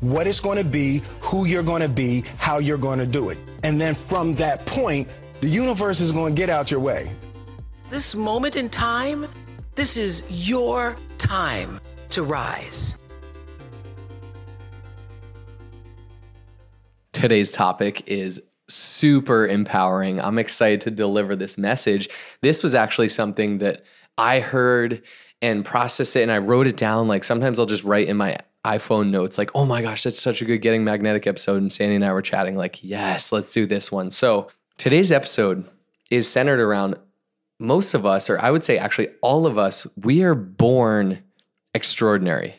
what it's going to be, who you're going to be, how you're going to do it. And then from that point, the universe is going to get out your way. This moment in time, this is your time to rise. Today's topic is super empowering. I'm excited to deliver this message. This was actually something that I heard and processed it, and I wrote it down. Like, sometimes I'll just write in my iPhone notes, like, oh my gosh, that's such a good Getting Magnetic episode. And Sandy and I were chatting like, yes, let's do this one. So today's episode is centered around most of us, or I would say actually all of us, we are born extraordinary.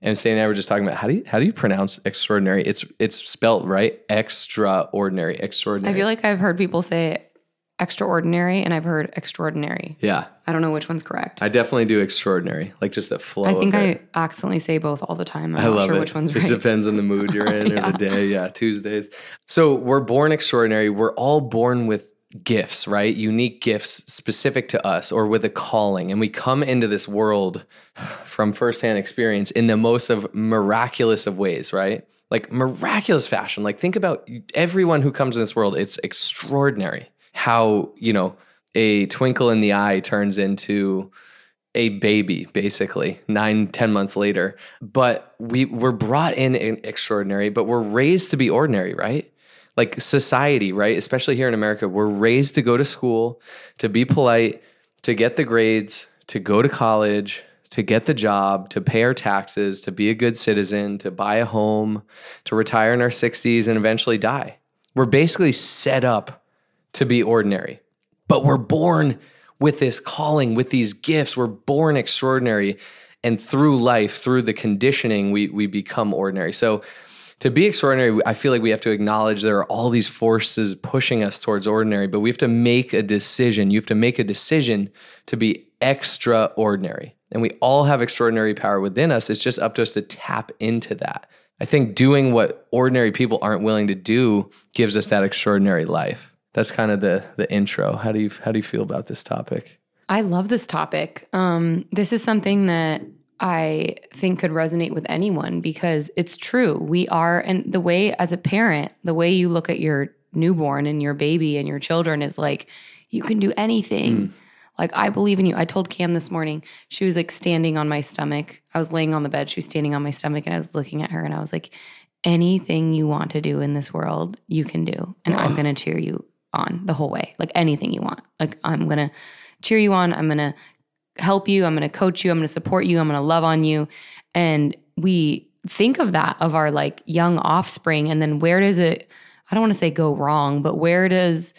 And Sandy and I were just talking about, how do you pronounce extraordinary? It's spelled right, extraordinary, extraordinary. I feel like I've heard people say extraordinary, and I've heard extraordinary. Yeah. I don't know which one's correct. I definitely do extraordinary, like just a flow. I think I accidentally say both all the time. I'm not sure which one's right. It depends on the mood you're in or the day. Yeah, Tuesdays. So we're born extraordinary. We're all born with gifts, right? Unique gifts specific to us or with a calling. And we come into this world from firsthand experience in the most of miraculous of ways, right? Like miraculous fashion. Like think about everyone who comes in this world. It's extraordinary. How, you know, a twinkle in the eye turns into a baby, basically, 9-10 months later. But we're brought in extraordinary, but we're raised to be ordinary, right? Like society, right? Especially here in America, we're raised to go to school, to be polite, to get the grades, to go to college, to get the job, to pay our taxes, to be a good citizen, to buy a home, to retire in our 60s and eventually die. We're basically set up to be ordinary. But we're born with this calling, with these gifts. We're born extraordinary. And through life, through the conditioning, we become ordinary. So to be extraordinary, I feel like we have to acknowledge there are all these forces pushing us towards ordinary, but we have to make a decision. You have to make a decision to be extraordinary. And we all have extraordinary power within us. It's just up to us to tap into that. I think doing what ordinary people aren't willing to do gives us that extraordinary life. That's kind of the intro. How do you feel about this topic? I love this topic. This is something that I think could resonate with anyone because it's true. We are, and the way as a parent, the way you look at your newborn and your baby and your children is like, you can do anything. Like, I believe in you. I told Cam this morning, she was like standing on my stomach. I was laying on the bed. She was standing on my stomach and I was looking at her and I was like, anything you want to do in this world, you can do. And I'm going to cheer you on the whole way, like anything you want. Like, I'm going to cheer you on. I'm going to help you. I'm going to coach you. I'm going to support you. I'm going to love on you. And we think of that, of our like young offspring. And then where does it, I don't want to say go wrong, but where does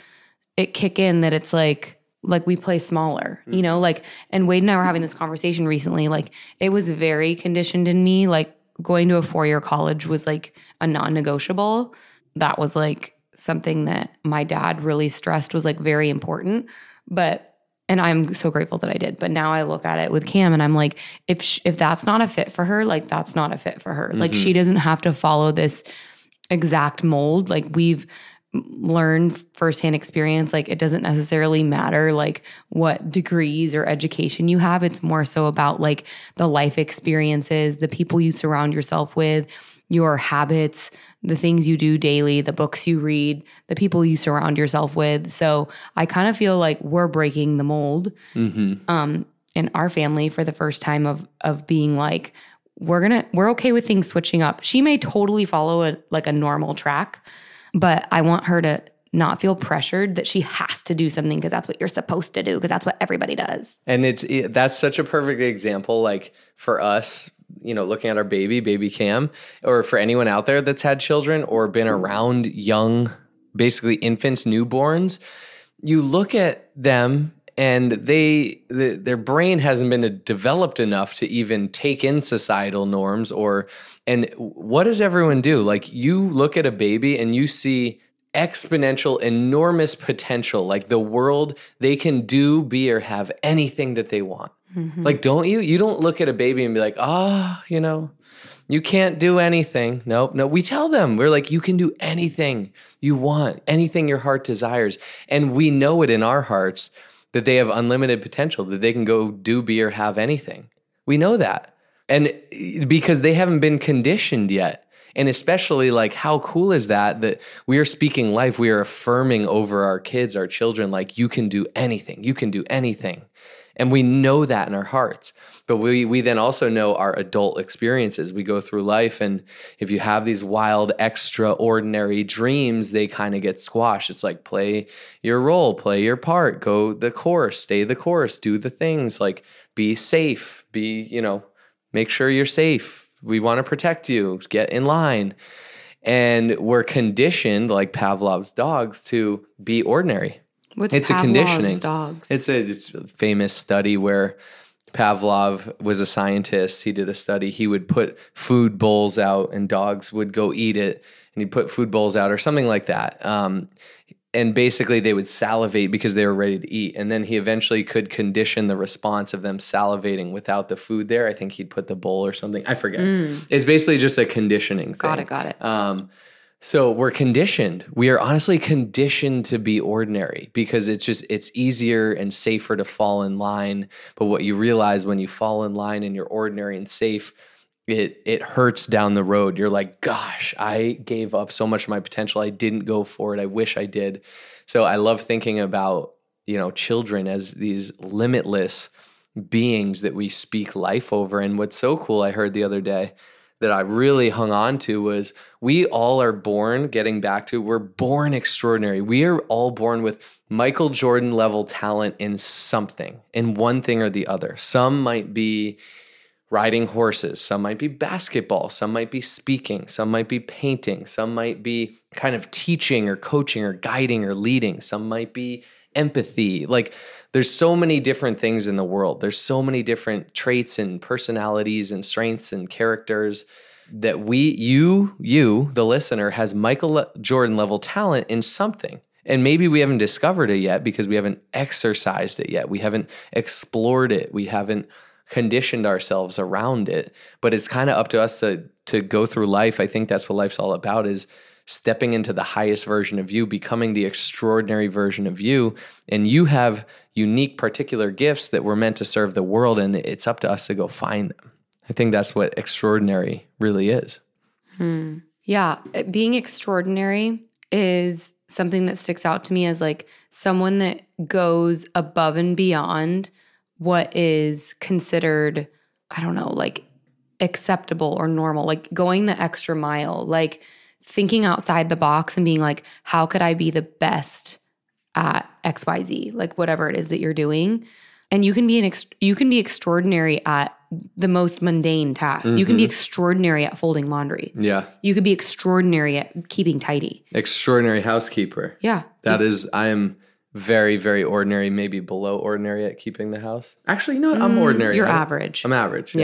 it kick in that it's like we play smaller, you know, like, and Wade and I were having this conversation recently. Like, it was very conditioned in me. Like, going to a 4-year college was like a non-negotiable. That was like something that my dad really stressed was like very important, and I'm so grateful that I did. But now I look at it with Cam and I'm like, if that's not a fit for her, like that's not a fit for her. Mm-hmm. Like, she doesn't have to follow this exact mold. Like, we've learned firsthand experience. Like, it doesn't necessarily matter like what degrees or education you have. It's more so about like the life experiences, the people you surround yourself with, your habits, the things you do daily, the books you read, the people you surround yourself with. So I kind of feel like we're breaking the mold in our family for the first time of being like, we're okay with things switching up. She may totally follow a normal track, but I want her to not feel pressured that she has to do something because that's what you're supposed to do, because that's what everybody does. And that's such a perfect example. Like, for us, you know, looking at our baby Cam, or for anyone out there that's had children or been around young, basically infants, newborns, you look at them and their brain hasn't been developed enough to even take in societal norms, and what does everyone do? Like, you look at a baby and you see exponential, enormous potential. Like the world, they can do, be, or have anything that they want. Mm-hmm. Like, don't you? You don't look at a baby and be like, you can't do anything. No, we tell them. We're like, you can do anything you want, anything your heart desires. And we know it in our hearts that they have unlimited potential, that they can go do, be, or have anything. We know that. And because they haven't been conditioned yet. And especially, like, how cool is that we are speaking life, we are affirming over our kids, our children, like, you can do anything, you can do anything. And we know that in our hearts. But we then also know our adult experiences. We go through life, and if you have these wild, extraordinary dreams, they kind of get squashed. It's like, play your role, play your part, go the course, stay the course, do the things, like, be safe, be, make sure you're safe. We want to protect you, get in line. And we're conditioned, like Pavlov's dogs, to be ordinary. What's it's Pavlov's a conditioning. Dogs? It's a famous study where Pavlov was a scientist. He did a study. He would put food bowls out and dogs would go eat it. And he put food bowls out or something like that. And basically they would salivate because they were ready to eat. And then he eventually could condition the response of them salivating without the food there. I think he'd put the bowl or something. I forget. It's basically just a conditioning thing. Got it. So we're conditioned. We are honestly conditioned to be ordinary because it's easier and safer to fall in line. But what you realize when you fall in line and you're ordinary and safe, it hurts down the road. You're like, gosh, I gave up so much of my potential. I didn't go for it. I wish I did. So I love thinking about, children as these limitless beings that we speak life over. And what's so cool, I heard the other day, that I really hung on to was we all are born, we're born extraordinary. We are all born with Michael Jordan level talent in something, in one thing or the other. Some might be riding horses, some might be basketball, some might be speaking, some might be painting, some might be kind of teaching or coaching or guiding or leading, some might be empathy. Like, there's so many different things in the world. There's so many different traits and personalities and strengths and characters that you, the listener, has Michael Jordan level talent in something. And maybe we haven't discovered it yet because we haven't exercised it yet. We haven't explored it. We haven't conditioned ourselves around it. But it's kind of up to us to go through life. I think that's what life's all about, is stepping into the highest version of you, becoming the extraordinary version of you. And you have unique, particular gifts that were meant to serve the world, and it's up to us to go find them. I think that's what extraordinary really is. Yeah. Being extraordinary is something that sticks out to me as like someone that goes above and beyond what is considered, acceptable or normal, like going the extra mile, like thinking outside the box and being like, how could I be the best at XYZ, like whatever it is that you're doing. And you can be you can be extraordinary at the most mundane tasks. Mm-hmm. You can be extraordinary at folding laundry. Yeah. You could be extraordinary at keeping tidy. Extraordinary housekeeper. Yeah. I am very, very ordinary, maybe below ordinary at keeping the house. Actually, you know what? I'm ordinary. You're average. I'm average.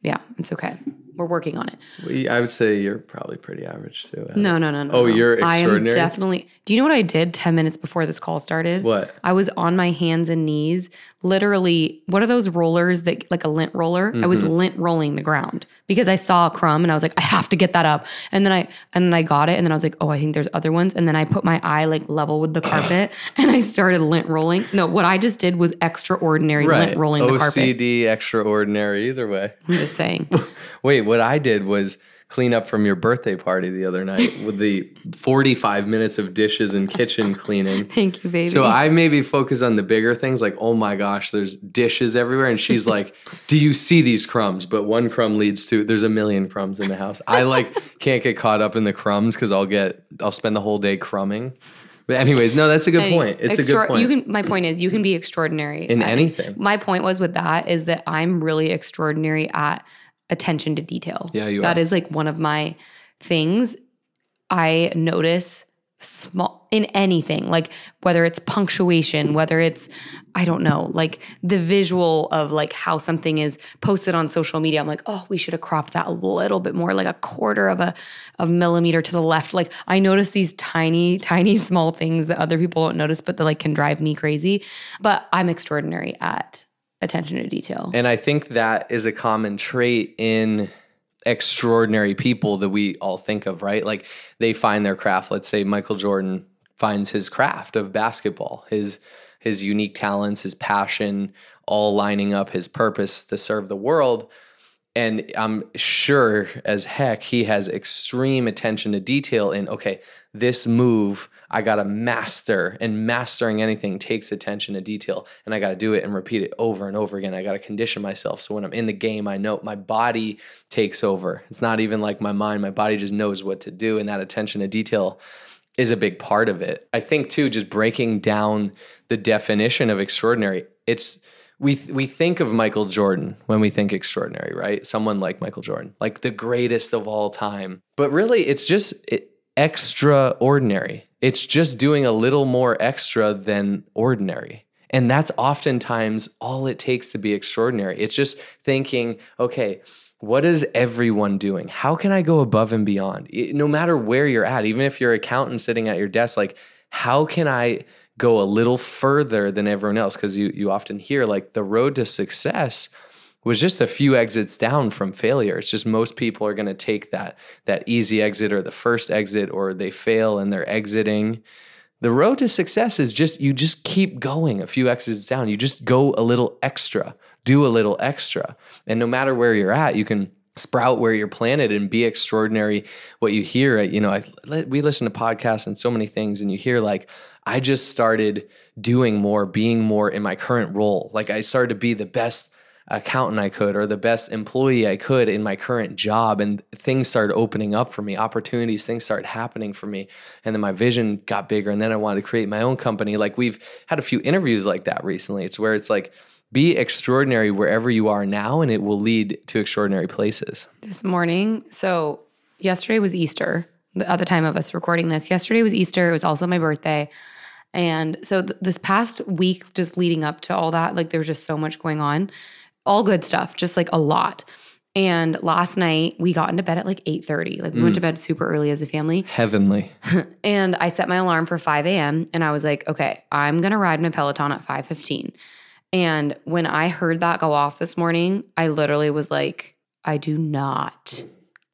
Yeah, it's okay. We're working on it. I would say you're probably pretty average too. Abby. No. Oh, you're extraordinary? I am definitely. Do you know what I did 10 minutes before this call started? What? I was on my hands and knees. Literally, what are those rollers that, like a lint roller? Mm-hmm. I was lint rolling the ground because I saw a crumb and I was like, I have to get that up. And then I got it, and then I was like, oh, I think there's other ones. And then I put my eye like level with the carpet and I started lint rolling. No, what I just did was extraordinary, right. Lint rolling OCD, the carpet. OCD, extraordinary, either way. I'm just saying. Wait, what I did was clean up from your birthday party the other night with the 45 minutes of dishes and kitchen cleaning. Thank you, baby. So I maybe focus on the bigger things, like, oh my gosh, there's dishes everywhere. And she's like, do you see these crumbs? But one crumb leads to, there's a million crumbs in the house. I can't get caught up in the crumbs because I'll spend the whole day crumbing. But anyways, no, that's a good point. It's a good point. My point is you can be extraordinary. In anything. My point was with that is that I'm really extraordinary at attention to detail. Yeah, you are. That is like one of my things. I notice small in anything, like whether it's punctuation, whether it's, I don't know, like the visual of like how something is posted on social media. I'm like, oh, we should have cropped that a little bit more, like a quarter of a millimeter to the left. Like I notice these tiny, tiny small things that other people don't notice, but that like can drive me crazy. But I'm extraordinary at attention to detail. And I think that is a common trait in extraordinary people that we all think of, right? Like they find their craft. Let's say Michael Jordan finds his craft of basketball, his unique talents, his passion, all lining up, his purpose to serve the world. And I'm sure as heck he has extreme attention to detail in, okay, this move I got to master, and mastering anything takes attention to detail, and I got to do it and repeat it over and over again. I got to condition myself. So when I'm in the game, I know my body takes over. It's not even like my mind. My body just knows what to do, and that attention to detail is a big part of it. I think too, just breaking down the definition of extraordinary, it's we think of Michael Jordan when we think extraordinary, right? Someone like Michael Jordan, like the greatest of all time. But really it's just extraordinary. It's just doing a little more extra than ordinary. And that's oftentimes all it takes to be extraordinary. It's just thinking, okay, what is everyone doing? How can I go above and beyond? No matter where you're at, even if you're an accountant sitting at your desk, like how can I go a little further than everyone else? Because you often hear like the road to success was just a few exits down from failure. It's just most people are going to take that easy exit or the first exit, or they fail and they're exiting. The road to success is just, you just keep going a few exits down. You just go a little extra, do a little extra. And no matter where you're at, you can sprout where you're planted and be extraordinary. What you hear, we listen to podcasts and so many things, and you hear like, I just started doing more, being more in my current role. Like I started to be the best accountant I could, or the best employee I could in my current job. And things started opening up for me, opportunities, things started happening for me. And then my vision got bigger. And then I wanted to create my own company. Like we've had a few interviews like that recently. It's where it's like, be extraordinary wherever you are now, and it will lead to extraordinary places. This morning, so yesterday was Easter, the other time of us recording this. Yesterday was Easter. It was also my birthday. And so this past week, just leading up to all that, like there was just so much going on. All good stuff, just like a lot. And last night we got into bed at like 8:30. Like we went to bed super early as a family. Heavenly. And I set my alarm for 5 a.m. and I was like, okay, I'm going to ride my Peloton at 5:15. And when I heard that go off this morning, I literally was like, I do not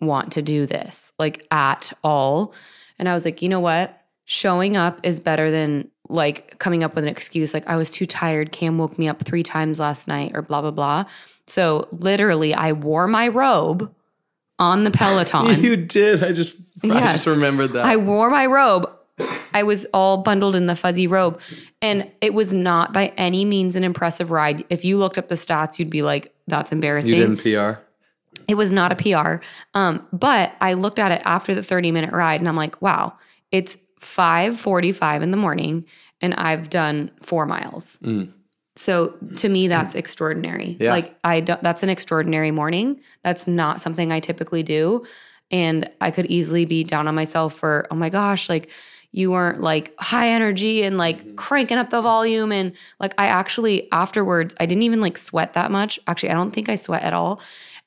want to do this like at all. And I was like, you know what? Showing up is better than like coming up with an excuse like I was too tired, Cam woke me up 3 times last night, or blah, blah, blah. So literally I wore my robe on the Peloton. You did. I just remembered that. I wore my robe. I was all bundled in the fuzzy robe. And it was not by any means an impressive ride. If you looked up the stats, you'd be like, that's embarrassing. You didn't PR? It was not a PR. But I looked at it after the 30-minute ride and I'm like, wow, it's 5:45 in the morning and I've done 4 miles. So to me, that's extraordinary. Yeah. Like that's an extraordinary morning. That's not something I typically do. And I could easily be down on myself for, oh my gosh, like you weren't like high energy and like cranking up the volume. And like, I actually afterwards, I didn't even like sweat that much. Actually, I don't think I sweat at all.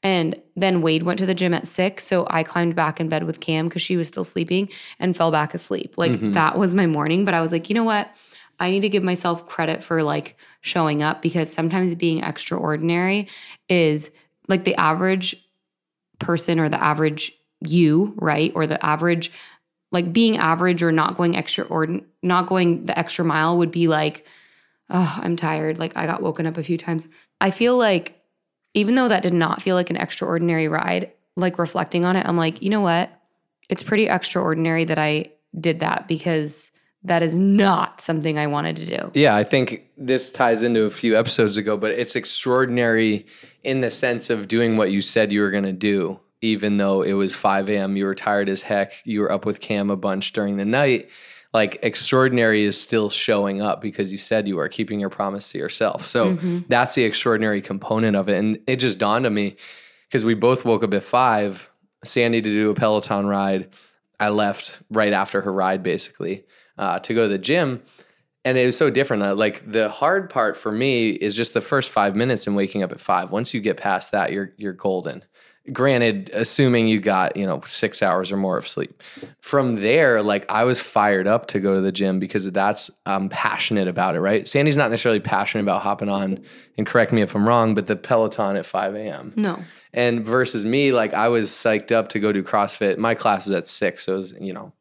And then Wade went to the gym at 6. So I climbed back in bed with Cam because she was still sleeping and fell back asleep. Like that was my morning. But I was like, you know what? I need to give myself credit for like showing up, because sometimes being extraordinary is like the average person or the average you, right? Or the average, like being average or not going the extra mile would be like, oh, I'm tired. Like I got woken up a few times. I feel like even though that did not feel like an extraordinary ride, like reflecting on it, I'm like, you know what? It's pretty extraordinary that I did that, because that is not something I wanted to do. Yeah, I think this ties into a few episodes ago, but it's extraordinary in the sense of doing what you said you were going to do, even though it was 5 a.m., you were tired as heck, you were up with Cam a bunch during the night. Like extraordinary is still showing up because you said you are keeping your promise to yourself. So that's the extraordinary component of it. And it just dawned on me because we both woke up at 5, Sandy to do a Peloton ride. I left right after her ride, basically, to go to the gym. And it was so different. Like, the hard part for me is just the first 5 minutes and waking up at 5. Once you get past that, you're golden. Granted, assuming you got, 6 hours or more of sleep. From there, like, I was fired up to go to the gym because I'm passionate about it, right? Sandy's not necessarily passionate about hopping on, and correct me if I'm wrong, but the Peloton at 5 a.m. No. And versus me, like, I was psyched up to go do CrossFit. My class was at 6, so it was, a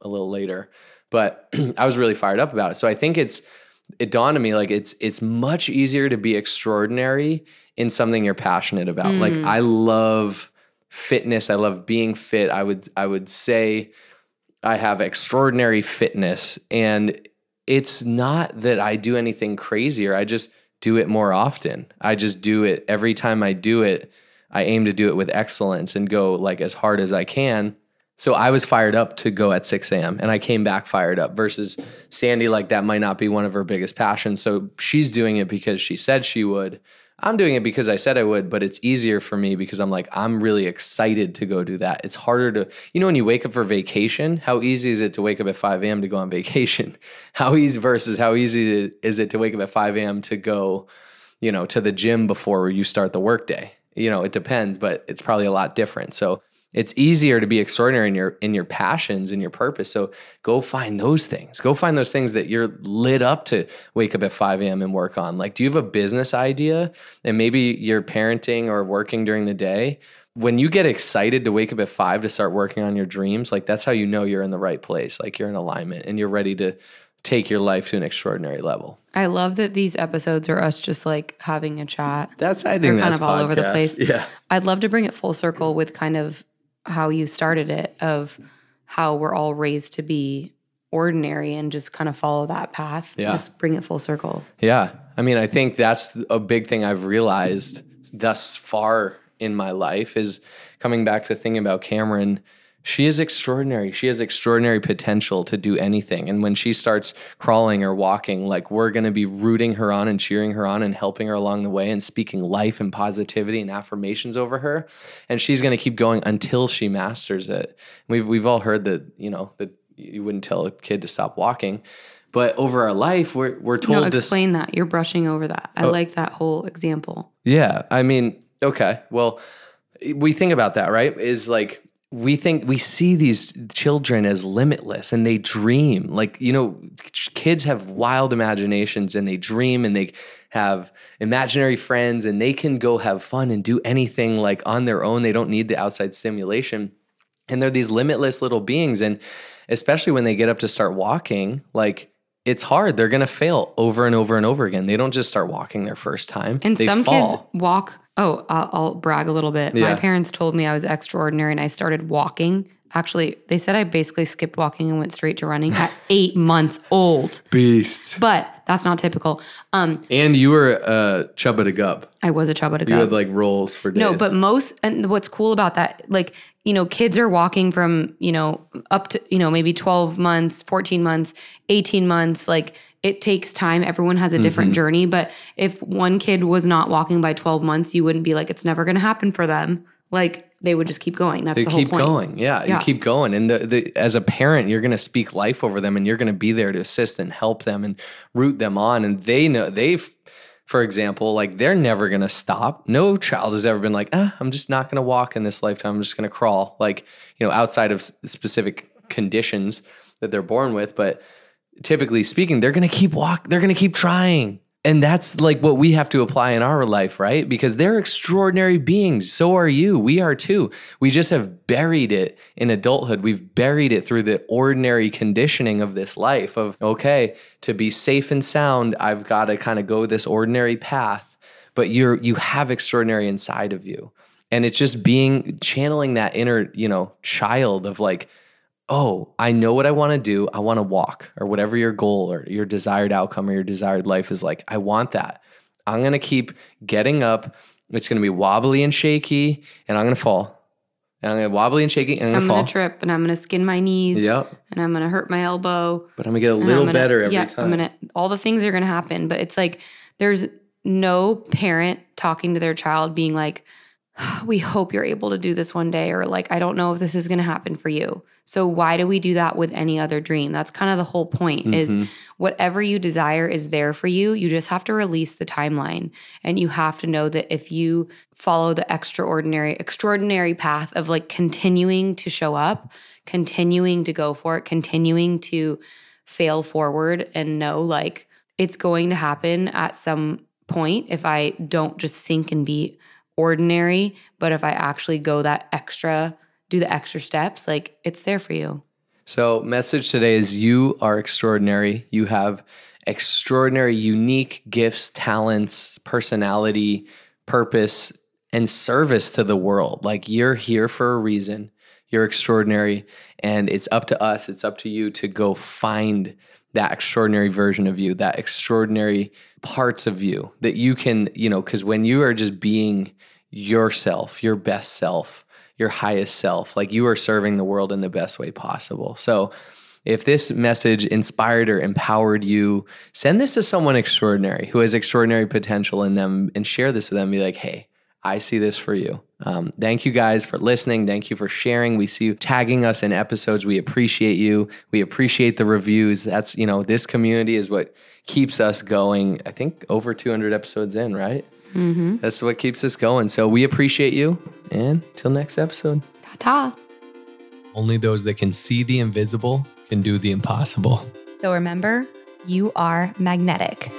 little later. But I was really fired up about it. So I think it dawned on me, like, it's much easier to be extraordinary in something you're passionate about. Mm. Like, I love fitness. I love being fit. I would say I have extraordinary fitness, and it's not that I do anything crazier. I just do it more often. I just do it every time I do it. I aim to do it with excellence and go like as hard as I can. So I was fired up to go at 6 a.m. and I came back fired up versus Sandy, like that might not be one of her biggest passions. So she's doing it because she said she would. I'm doing it because I said I would, but it's easier for me because I'm like, I'm really excited to go do that. It's harder to, when you wake up for vacation, how easy is it to wake up at 5 a.m. to go on vacation? How easy versus how easy is it to wake up at 5 a.m. to go, to the gym before you start the workday? It depends, but it's probably a lot different. So it's easier to be extraordinary in your passions and your purpose. So go find those things. Go find those things that you're lit up to wake up at 5 a.m. and work on. Like, do you have a business idea? And maybe you're parenting or working during the day. When you get excited to wake up at 5 to start working on your dreams, like, that's how you know you're in the right place. Like, you're in alignment and you're ready to take your life to an extraordinary level. I love that these episodes are us just like having a chat. We're kind of all over the place. Yeah. I'd love to bring it full circle with kind of how you started it, of how we're all raised to be ordinary and just kind of follow that path. Yeah. Just bring it full circle. Yeah. I mean, I think that's a big thing I've realized thus far in my life is coming back to thinking about Cameron. She is extraordinary. She has extraordinary potential to do anything. And when she starts crawling or walking, like, we're going to be rooting her on and cheering her on and helping her along the way and speaking life and positivity and affirmations over her. And she's going to keep going until she masters it. We've all heard that, that you wouldn't tell a kid to stop walking. But over our life, we're told to explain that. You're brushing over that. I like that whole example. Yeah. I mean, okay. Well, we think about that, right? Is like, we think we see these children as limitless and they dream. Like, kids have wild imaginations and they dream and they have imaginary friends and they can go have fun and do anything like on their own. They don't need the outside stimulation. And they're these limitless little beings. And especially when they get up to start walking, like, it's hard. They're going to fail over and over and over again. They don't just start walking their first time. And some kids walk. Oh, I'll brag a little bit. Yeah. My parents told me I was extraordinary and I started walking. Actually, they said I basically skipped walking and went straight to running at 8 months old. Beast. But that's not typical. And you were a chubba to gub. I was a chubba to gub. You had like rolls for days. No, but and what's cool about that, like, kids are walking from, up to, maybe 12 months, 14 months, 18 months, like, it takes time. Everyone has a different journey. But if one kid was not walking by 12 months, you wouldn't be like, it's never going to happen for them. Like, they would just keep going. That's the whole point. They keep going. Yeah, you keep going. And as a parent, you're going to speak life over them and you're going to be there to assist and help them and root them on. And they know for example, like, they're never going to stop. No child has ever been like, I'm just not going to walk in this lifetime. I'm just going to crawl. Like, outside of specific conditions that they're born with. But typically speaking, they're going to keep walking. They're going to keep trying. And that's like what we have to apply in our life, right? Because they're extraordinary beings. So are you. We are too. We just have buried it in adulthood. We've buried it through the ordinary conditioning of this life of, okay, to be safe and sound, I've got to kind of go this ordinary path, but you have extraordinary inside of you. And it's just channeling that inner, child of like, oh, I know what I want to do. I want to walk, or whatever your goal or your desired outcome or your desired life is like. I want that. I'm going to keep getting up. It's going to be wobbly and shaky, and I'm going to fall. And I'm going to wobbly and shaky, and I'm going to trip, and I'm going to skin my knees, and I'm going to hurt my elbow. But I'm going to get a little better every time. All the things are going to happen, but it's like there's no parent talking to their child being like, we hope you're able to do this one day, or like, I don't know if this is going to happen for you. So why do we do that with any other dream? That's kind of the whole point, is whatever you desire is there for you. You just have to release the timeline, and you have to know that if you follow the extraordinary path of like continuing to show up, continuing to go for it, continuing to fail forward and know like it's going to happen at some point if I don't just sink and be ordinary, but if I actually go that extra, do the extra steps, like it's there for you. So message today is you are extraordinary. You have extraordinary, unique gifts, talents, personality, purpose, and service to the world. Like you're here for a reason. You're extraordinary, and it's up to us. It's up to you to go find that extraordinary version of you, that extraordinary parts of you that you can, you know, because when you are just being yourself, your best self, your highest self, like you are serving the world in the best way possible. So if this message inspired or empowered you, send this to someone extraordinary who has extraordinary potential in them and share this with them. Be like, hey, I see this for you. Thank you guys for listening. Thank you for sharing. We see you tagging us in episodes. We appreciate you. We appreciate the reviews. That's, you know, this community is what keeps us going. I think over 200 episodes in, right? Mm-hmm. That's what keeps us going. So we appreciate you. And till next episode. Ta-ta. Only those that can see the invisible can do the impossible. So remember, you are magnetic.